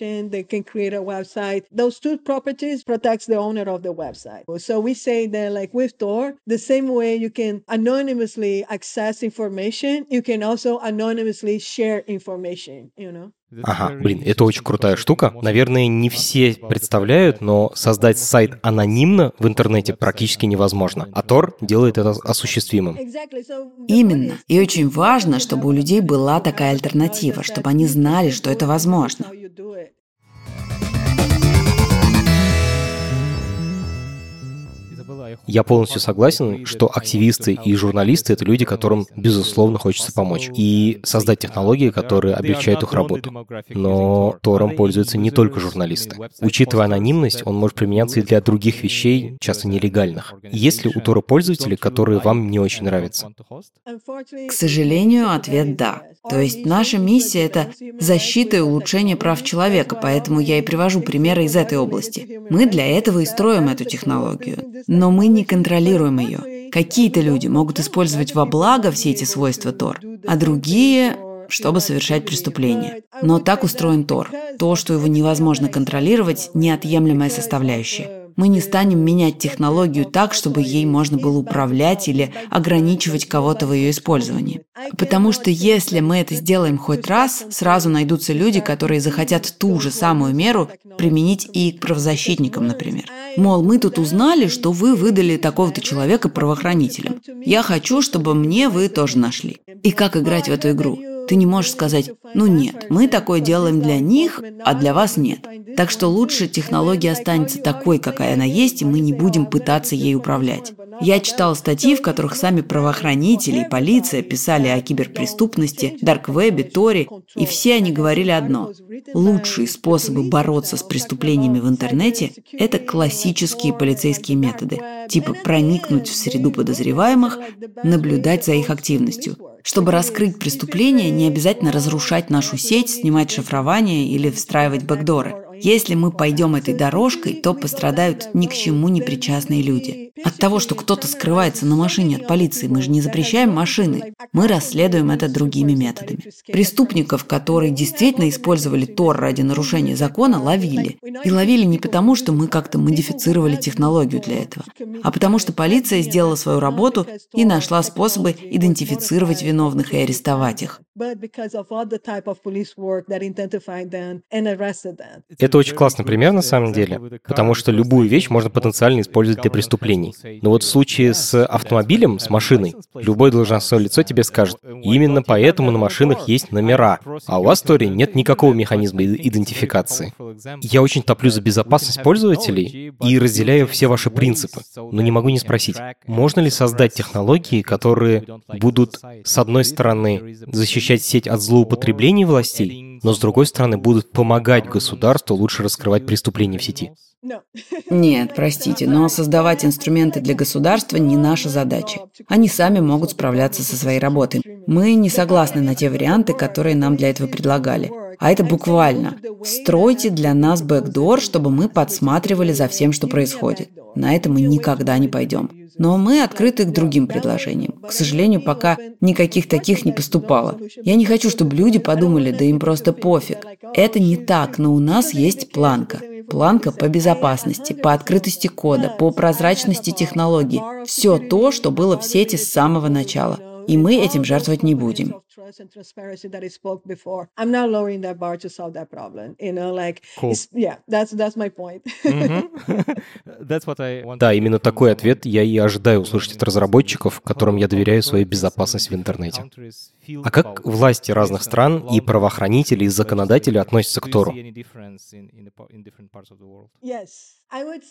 They can create a website. Those two properties protects the owner of the website. So we say that, like with Tor, the same way you can anonymously access information, you can also anonymously share information, you know? Ага, блин, это очень крутая штука. Наверное, не все представляют, но создать сайт анонимно в интернете практически невозможно. А Tor делает это осуществимым. Именно. И очень важно, чтобы у людей была такая альтернатива, чтобы они знали, что это возможно. Я полностью согласен, что активисты и журналисты — это люди, которым, безусловно, хочется помочь и создать технологии, которые облегчают их работу. Но Тором пользуются не только журналисты. Учитывая анонимность, он может применяться и для других вещей, часто нелегальных. Есть ли у Тора пользователи, которые вам не очень нравятся? К сожалению, ответ — да. То есть наша миссия — это защита и улучшение прав человека, поэтому я и привожу примеры из этой области. Мы для этого и строим эту технологию. Но мы не контролируем ее. Какие-то люди могут использовать во благо все эти свойства Tor, а другие — чтобы совершать преступления. Но так устроен Tor. То, что его невозможно контролировать, — неотъемлемая составляющая. Мы не станем менять технологию так, чтобы ей можно было управлять или ограничивать кого-то в ее использовании. Потому что если мы это сделаем хоть раз, сразу найдутся люди, которые захотят ту же самую меру применить и к правозащитникам, например. Мол, мы тут узнали, что вы выдали такого-то человека правоохранителям. Я хочу, чтобы мне вы тоже нашли. И как играть в эту игру? Ты не можешь сказать: ну нет, мы такое делаем для них, а для вас нет. Так что лучше технология останется такой, какая она есть, и мы не будем пытаться ей управлять. Я читал статьи, в которых сами правоохранители и полиция писали о киберпреступности, дарквебе, Торе, и все они говорили одно: лучшие способы бороться с преступлениями в интернете – это классические полицейские методы, типа проникнуть в среду подозреваемых, наблюдать за их активностью. Чтобы раскрыть преступление, не обязательно разрушать нашу сеть, снимать шифрование или встраивать бэкдоры. Если мы пойдем этой дорожкой, то пострадают ни к чему не причастные люди. От того, что кто-то скрывается на машине от полиции, мы же не запрещаем машины. Мы расследуем это другими методами. Преступников, которые действительно использовали Тор ради нарушения закона, ловили. И ловили не потому, что мы как-то модифицировали технологию для этого, а потому что полиция сделала свою работу и нашла способы идентифицировать виновных и арестовать их. Это очень классный пример, на самом деле, потому что любую вещь можно потенциально использовать для преступлений. Но вот в случае с автомобилем, с машиной, любое должностное лицо тебе скажет: именно поэтому на машинах есть номера, а у вас в Торе нет никакого механизма идентификации. Я очень топлю за безопасность пользователей и разделяю все ваши принципы, но не могу не спросить, можно ли создать технологии, которые будут, с одной стороны, защищать сеть от злоупотреблений властей, но с другой стороны, будут помогать государству лучше раскрывать преступления в сети? Нет, простите, но создавать инструменты для государства не наша задача. Они сами могут справляться со своей работой. Мы не согласны на те варианты, которые нам для этого предлагали. А это буквально: стройте для нас бэкдор, чтобы мы подсматривали за всем, что происходит. На это мы никогда не пойдем. Но мы открыты к другим предложениям. К сожалению, пока никаких таких не поступало. Я не хочу, чтобы люди подумали: да им просто пофиг. Это не так, но у нас есть планка. Планка по безопасности, по открытости кода, по прозрачности технологий. Все то, что было в сети с самого начала. И мы этим жертвовать не будем. Да, именно такой ответ я и ожидаю услышать от разработчиков, которым я доверяю свою безопасность в интернете. А как власти разных стран и правоохранители, и законодатели относятся к Тору?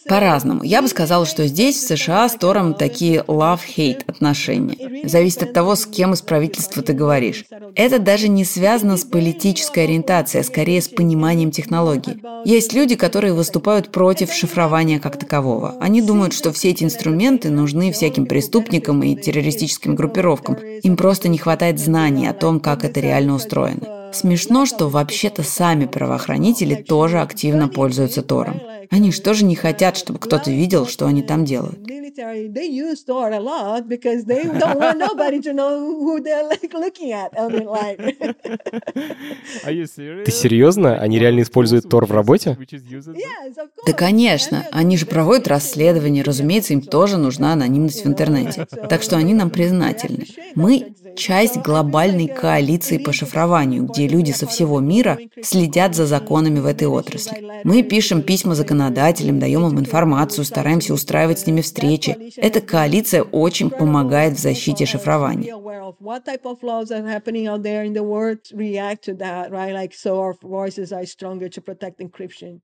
По-разному. Я бы сказала, что здесь, в США, с Тором такие love-hate отношения. Зависит от того, с кем из правительства ты говоришь. Это даже не связано с политической ориентацией, а скорее с пониманием технологий. Есть люди, которые выступают против шифрования как такового. Они думают, что все эти инструменты нужны всяким преступникам и террористическим группировкам. Им просто не хватает знаний о том, как это реально устроено. Смешно, что вообще-то сами правоохранители тоже активно пользуются Тором. Они же тоже не хотят, чтобы кто-то видел, что они там делают. Ты серьезно? Они реально используют Тор в работе? Да, конечно. Они же проводят расследования. Разумеется, им тоже нужна анонимность в интернете. Так что они нам признательны. Мы часть глобальной коалиции по шифрованию, где люди со всего мира следят за законами в этой отрасли. Мы пишем письма законодателям, даем им информацию, стараемся устраивать с ними встречи. Эта коалиция очень помогает в защите шифрования.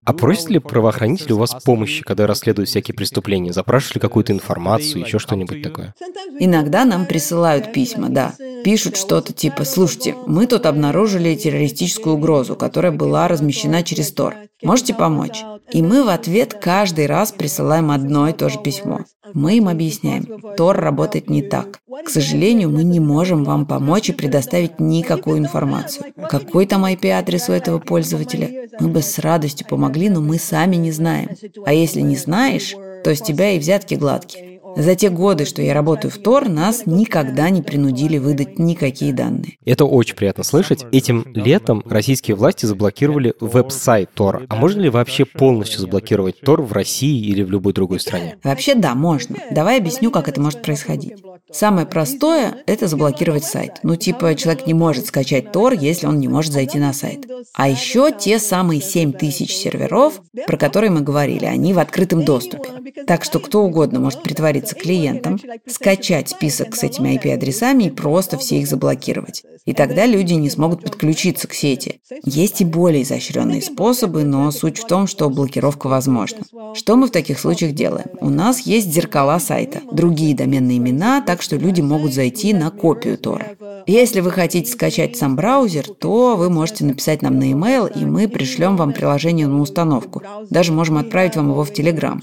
А просят ли правоохранители у вас помощи, когда расследуют всякие преступления? Запрашивают ли какую-то информацию, еще что-нибудь такое? Иногда нам присылают письма, да. Пишут что-то типа: слушайте, мы тут обнаружили террористическую угрозу, которая была размещена через Тор. Можете помочь? И мы в ответ каждый раз присылаем одно и то же письмо. Мы им объясняем: Тор работает не так. К сожалению, мы не можем вам помочь и предоставить никакую информацию. Какой там IP-адрес у этого пользователя? Мы бы с радостью помогли, но мы сами не знаем. А если не знаешь, то с тебя и взятки гладкие. За те годы, что я работаю в Тор, нас никогда не принудили выдать никакие данные. Это очень приятно слышать. Этим летом российские власти заблокировали веб-сайт Тора. А можно ли вообще полностью заблокировать Тор в России или в любой другой стране? Вообще да, можно. Давай объясню, как это может происходить. Самое простое – это заблокировать сайт. Ну, типа, человек не может скачать Тор, если он не может зайти на сайт. А еще те самые 7000 серверов, про которые мы говорили, они в открытом доступе. Так что кто угодно может притвориться клиентом, скачать список с этими IP-адресами и просто все их заблокировать. И тогда люди не смогут подключиться к сети. Есть и более изощренные способы, но суть в том, что блокировка возможна. Что мы в таких случаях делаем? У нас есть зеркала сайта, другие доменные имена, так что люди могут зайти на копию Тора. Если вы хотите скачать сам браузер, то вы можете написать нам на e-mail, и мы пришлем вам приложение на установку. Даже можем отправить вам его в Telegram.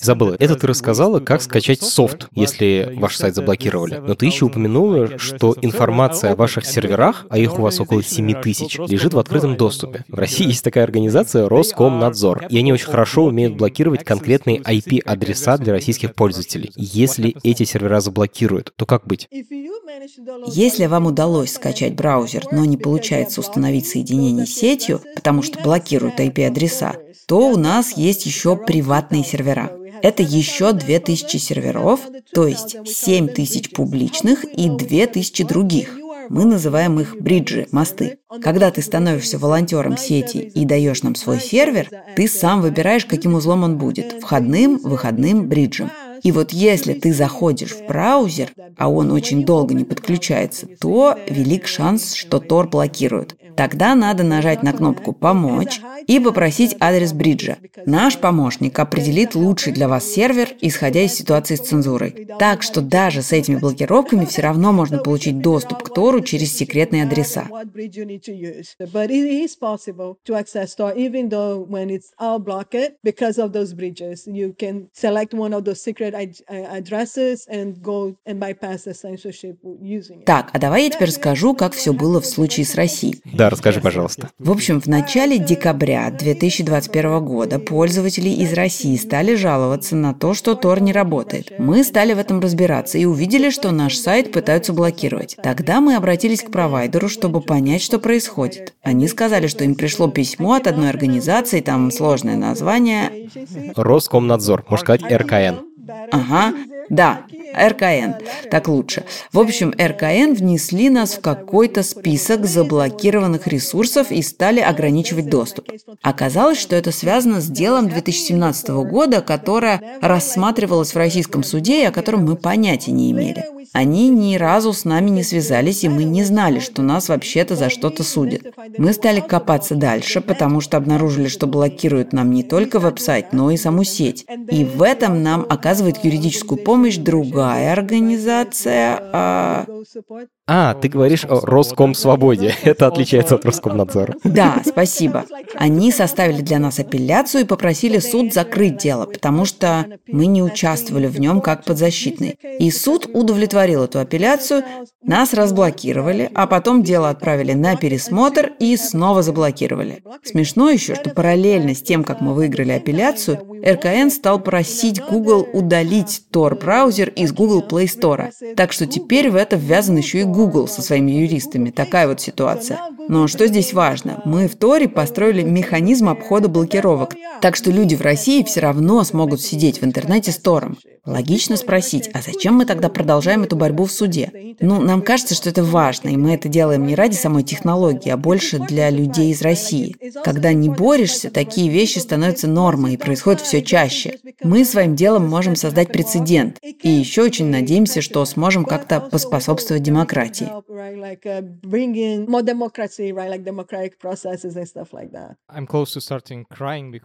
Забыла, это ты рассказала, как скачать софт, если ваш сайт заблокировали. Но ты еще упомянула, что информация о ваших серверах, а их у вас около 7000, лежит в открытом доступе. В России есть такая организация Роскомнадзор, и они очень хорошо умеют блокировать конкретные IP-адреса для российских пользователей. Если эти сервера заблокируют, то как быть? Если вам удалось скачать браузер, но не получается установить соединение с сетью, потому что блокируют IP-адреса, то у нас есть еще приватные сервера. Это еще 2000 серверов, то есть 7000 публичных и 2000 других. Мы называем их бриджи, мосты. Когда ты становишься волонтером сети и даешь нам свой сервер, ты сам выбираешь, каким узлом он будет – входным, выходным, бриджем. И вот если ты заходишь в браузер, а он очень долго не подключается, то велик шанс, что Тор блокирует. Тогда надо нажать на кнопку «Помочь» и попросить адрес бриджа. Наш помощник определит лучший для вас сервер, исходя из ситуации с цензурой. Так что даже с этими блокировками все равно можно получить доступ к Тору через секретные адреса. Так, а давай я теперь расскажу, как все было в случае с Россией. Да, расскажи, пожалуйста. В общем, в начале декабря 2021 года пользователи из России стали жаловаться на то, что Тор не работает. Мы стали в этом разбираться и увидели, что наш сайт пытаются блокировать. Тогда мы обратились к провайдеру, чтобы понять, что происходит. Они сказали, что им пришло письмо от одной организации, там сложное название... Роскомнадзор, можно сказать, РКН. Ага, да, РКН, так лучше. В общем, РКН внесли нас в какой-то список заблокированных ресурсов и стали ограничивать доступ. Оказалось, что это связано с делом 2017 года, которое рассматривалось в российском суде и о котором мы понятия не имели. Они ни разу с нами не связались, и мы не знали, что нас вообще-то за что-то судят. Мы стали копаться дальше, потому что обнаружили, что блокируют нам не только веб-сайт, но и саму сеть. И в этом нам оказывает юридическую помощь другая организация. Ты говоришь о Роскомсвободе. Это отличается от Роскомнадзора. Да, спасибо. Они составили для нас апелляцию и попросили суд закрыть дело, потому что мы не участвовали в нем как подзащитные. И суд удовлетворил эту апелляцию, нас разблокировали, а потом дело отправили на пересмотр и снова заблокировали. Смешно еще, что параллельно с тем, как мы выиграли апелляцию, РКН стал просить Google удалить Tor-браузер из Google Play Store. Так что теперь в это ввязан еще и Google со своими юристами. Такая вот ситуация. Но что здесь важно? Мы в Торе построили механизм обхода блокировок. Так что люди в России все равно смогут сидеть в интернете с Тором. Логично спросить, а зачем мы тогда продолжаем эту борьбу в суде? Ну, нам кажется, что это важно, и мы это делаем не ради самой технологии, а больше для людей из России. Когда не борешься, такие вещи становятся нормой и происходят все чаще. Мы своим делом можем создать прецедент. И еще очень надеемся, что сможем как-то поспособствовать демократии.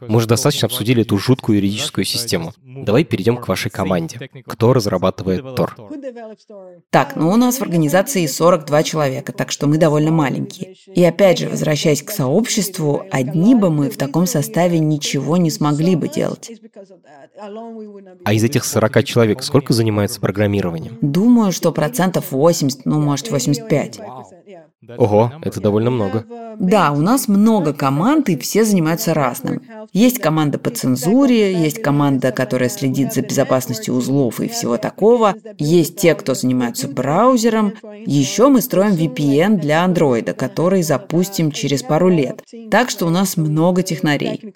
Мы же достаточно обсудили эту жуткую юридическую систему. Давай перейдем к вашей команде. Кто разрабатывает Тор? Так, у нас в организации 42 человека, так что мы довольно маленькие. И опять же, возвращаясь к сообществу, одни бы мы в таком составе ничего не смогли бы делать. А из этих 40 человек сколько занимается программированием? Думаю, что 80%, может 85%. Ого, это довольно много. Да, у нас много команд, и все занимаются разным. Есть команда по цензуре, есть команда, которая следит за безопасностью узлов и всего такого, есть те, кто занимаются браузером. Еще мы строим VPN для Android, который запустим через пару лет. Так что у нас много технарей.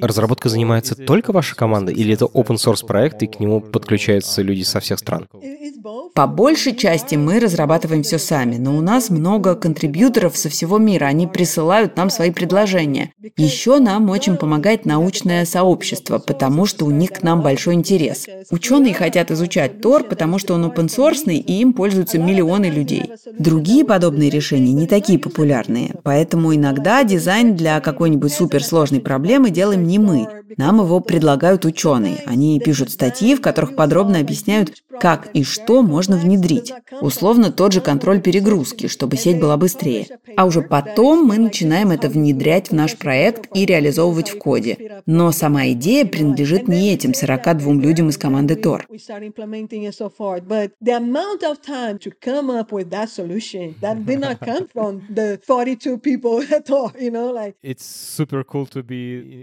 Разработка занимается только ваша команда, или это open-source проект, и к нему подключаются люди со всех стран? По большей части мы разрабатываем все сами, но у нас много контрибьюторов со всего мира, они присылают нам свои предложения. Еще нам очень помогает научное сообщество, потому что у них к нам большой интерес. Ученые хотят изучать Тор, потому что он open-source, и им пользуются миллионы людей. Другие подобные решения не такие популярные, поэтому иногда дизайн для какой-нибудь суперсложной проблемы делаем не мы. Нам его предлагают ученые. Они пишут статьи, в которых подробно объясняют, как и что можно внедрить. Условно, тот же контроль перегрузки, чтобы сеть была быстрее. А уже потом мы начинаем это внедрять в наш проект и реализовывать в коде. Но сама идея принадлежит не этим 42 людям из команды Тор.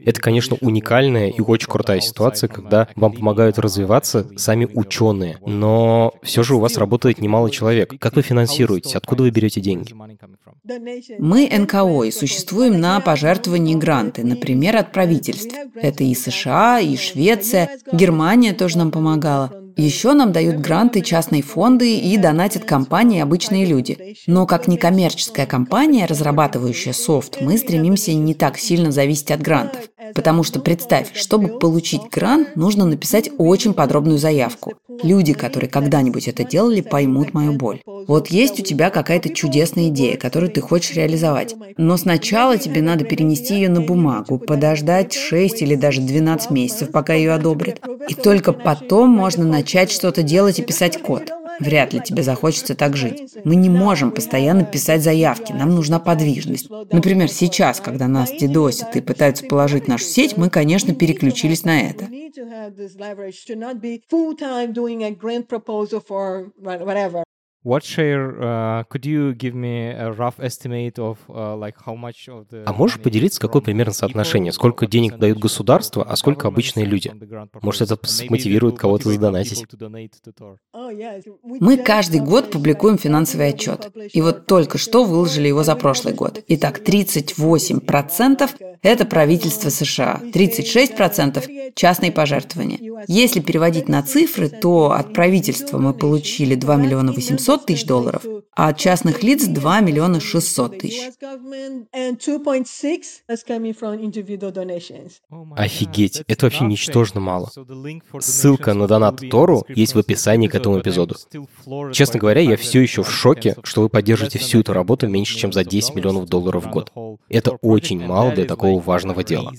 Это, конечно, уникальная и очень крутая ситуация, когда вам помогают развиваться сами ученые. Но все же у вас работает немало человек. Как вы финансируетесь? Откуда вы берете деньги? Мы НКО и существуем на пожертвования и гранты, например, от правительств. Это и США, и Швеция, Германия тоже нам помогала. Еще нам дают гранты частные фонды и донатят компании обычные люди. Но как некоммерческая компания, разрабатывающая софт, мы стремимся не так сильно зависеть от грантов. Потому что, представь, чтобы получить грант, нужно написать очень подробную заявку. Люди, которые когда-нибудь это делали, поймут мою боль. Вот есть у тебя какая-то чудесная идея, которую ты хочешь реализовать, но сначала тебе надо перенести ее на бумагу, подождать 6 или даже 12 месяцев, пока ее одобрят. И только потом можно начать что-то делать и писать код. Вряд ли тебе захочется так жить. Мы не можем постоянно писать заявки, нам нужна подвижность. Например, сейчас, когда нас дедосят и пытаются положить нашу сеть, мы, конечно, переключились на это. А можешь поделиться, какое примерно соотношение? Сколько денег дают государство, а сколько обычные люди? Может, это смотивирует кого-то задонатить? Мы каждый год публикуем финансовый отчет. И вот только что выложили его за прошлый год. Итак, 38% – это правительство США, 36% – частные пожертвования. Если переводить на цифры, то от правительства мы получили 2 800 000 долларов, а от частных лиц 2 600 000. Офигеть, это вообще ничтожно мало. Ссылка на донат Тору есть в описании к этому эпизоду. Честно говоря, я все еще в шоке, что вы поддержите всю эту работу меньше, чем за 10 миллионов долларов в год. Это очень мало для такого важного дела.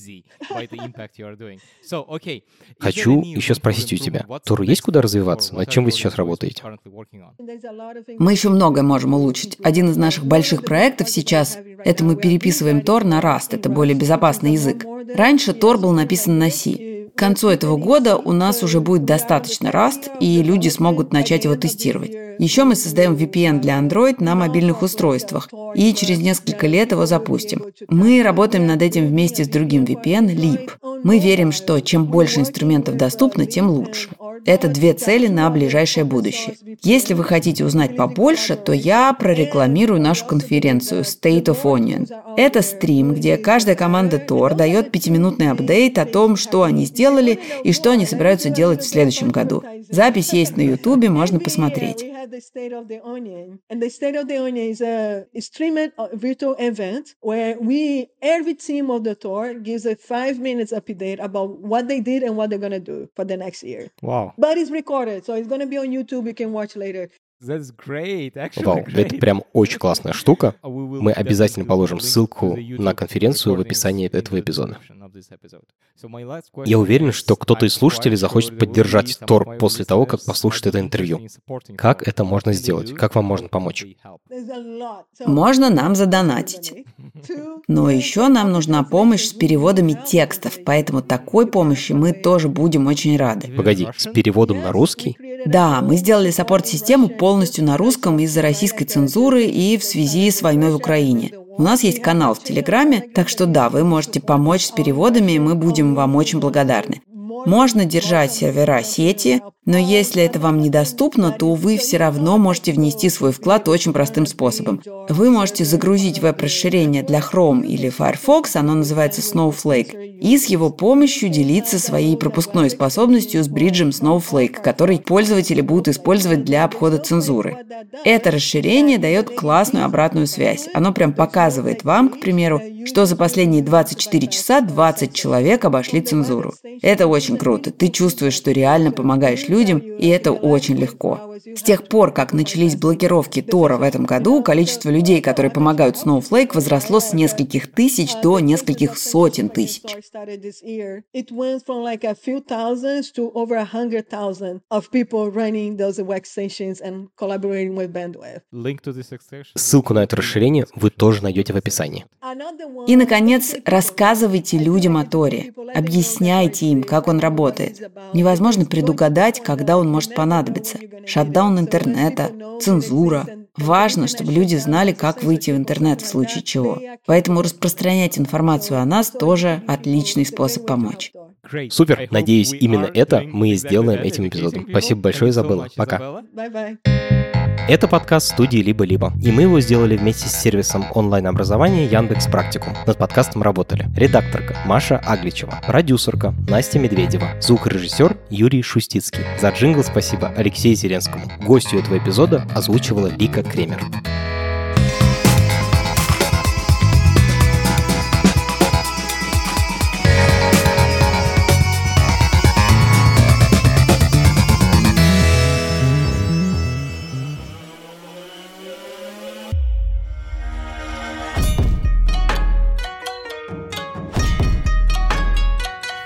Хочу еще спросить у тебя, Тору есть куда развиваться? Над чем вы сейчас работаете? Мы еще многое можем улучшить. Один из наших больших проектов сейчас – это мы переписываем Тор на Rust, это более безопасный язык. Раньше Тор был написан на C. К концу этого года у нас уже будет достаточно Rust, и люди смогут начать его тестировать. Еще мы создаем VPN для Android на мобильных устройствах, и через несколько лет его запустим. Мы работаем над этим вместе с другим VPN, Leap. Мы верим, что чем больше инструментов доступно, тем лучше. Это две цели на ближайшее будущее. Если вы хотите узнать побольше, то я прорекламирую нашу конференцию State of Onion. Это стрим, где каждая команда Tor дает 5-минутный апдейт о том, что они сделали и что они собираются делать в следующем году. Запись есть на YouTube, можно посмотреть. The State of the Onion. And the State of the Onion is a streamed virtual event where every team of the tour gives a 5-minute update about what they did and what they're going to do for the next year. Wow. But it's recorded, so it's going to be on YouTube. You can watch later. Вау, это прям очень классная штука. Мы обязательно положим ссылку на конференцию в описании этого эпизода. Я уверен, что кто-то из слушателей захочет поддержать Тор после того, как послушает это интервью. Как это можно сделать? Как вам можно помочь? Можно нам задонатить. Но еще нам нужна помощь с переводами текстов, поэтому такой помощи мы тоже будем очень рады. Погоди, с переводом на русский? Да, мы сделали саппорт-систему полностью на русском из-за российской цензуры и в связи с войной в Украине. У нас есть канал в Телеграме, так что да, вы можете помочь с переводами, и мы будем вам очень благодарны. Можно держать сервера сети, но если это вам недоступно, то вы все равно можете внести свой вклад очень простым способом. Вы можете загрузить веб-расширение для Chrome или Firefox, оно называется Snowflake, и с его помощью делиться своей пропускной способностью с бриджем Snowflake, который пользователи будут использовать для обхода цензуры. Это расширение дает классную обратную связь. Оно прям показывает вам, к примеру, что за последние 24 часа 20 человек обошли цензуру. Это очень круто. Ты чувствуешь, что реально помогаешь людям, и это очень легко. С тех пор, как начались блокировки Тора в этом году, количество людей, которые помогают Snowflake, возросло с нескольких тысяч до нескольких сотен тысяч. Ссылку на это расширение вы тоже найдете в описании. И, наконец, рассказывайте людям о Торе. Объясняйте им, как он работает. Невозможно предугадать, когда он может понадобиться. Шатдаун интернета, цензура. Важно, чтобы люди знали, как выйти в интернет в случае чего. Поэтому распространять информацию о нас тоже отличный способ помочь. Супер! Надеюсь, именно это мы и сделаем этим эпизодом. Спасибо большое, Изабелла. Пока. Это подкаст студии «Либо-либо», и мы его сделали вместе с сервисом онлайн-образования «Яндекс.Практикум». Над подкастом работали редакторка Маша Агличева, продюсерка Настя Медведева, звукорежиссер Юрий Шустицкий. За джингл спасибо Алексею Зеленскому. Гостью этого эпизода озвучивала Лика Кремер.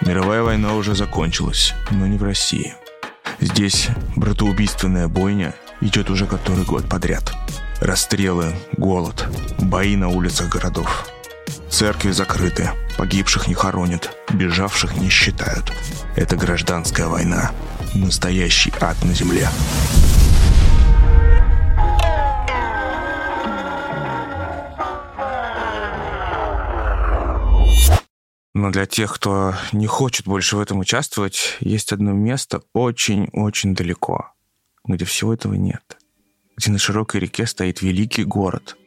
Мировая война уже закончилась, но не в России. Здесь братоубийственная бойня идет уже который год подряд. Расстрелы, голод, бои на улицах городов. Церкви закрыты, погибших не хоронят, бежавших не считают. Это гражданская война, настоящий ад на земле. Но для тех, кто не хочет больше в этом участвовать, есть одно место очень-очень далеко, где всего этого нет. Где на широкой реке стоит великий город,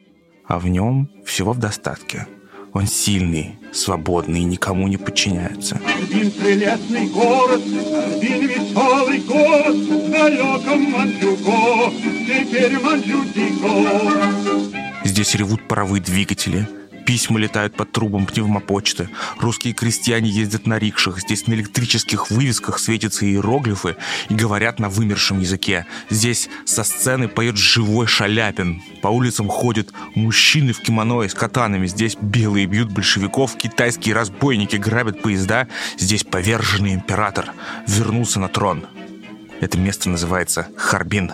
а в нем всего в достатке. Он сильный, свободный и никому не подчиняется. Харбин прелестный город, Харбин веселый город, в далеком Манчуго, теперь Манчуго. Здесь ревут паровые двигатели, письма летают под трубам пневмопочты. Русские крестьяне ездят на рикшах. Здесь на электрических вывесках светятся иероглифы и говорят на вымершем языке. Здесь со сцены поет живой Шаляпин. По улицам ходят мужчины в кимоно и с катанами. Здесь белые бьют большевиков, китайские разбойники грабят поезда. Здесь поверженный император вернулся на трон. Это место называется Харбин.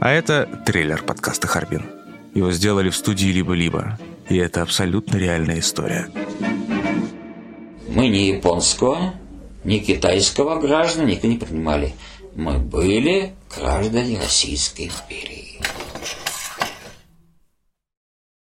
А это трейлер подкаста «Харбин». Его сделали в студии «Либо-либо». И это абсолютно реальная история. Мы ни японского, ни китайского граждан не принимали. Мы были граждане Российской империи.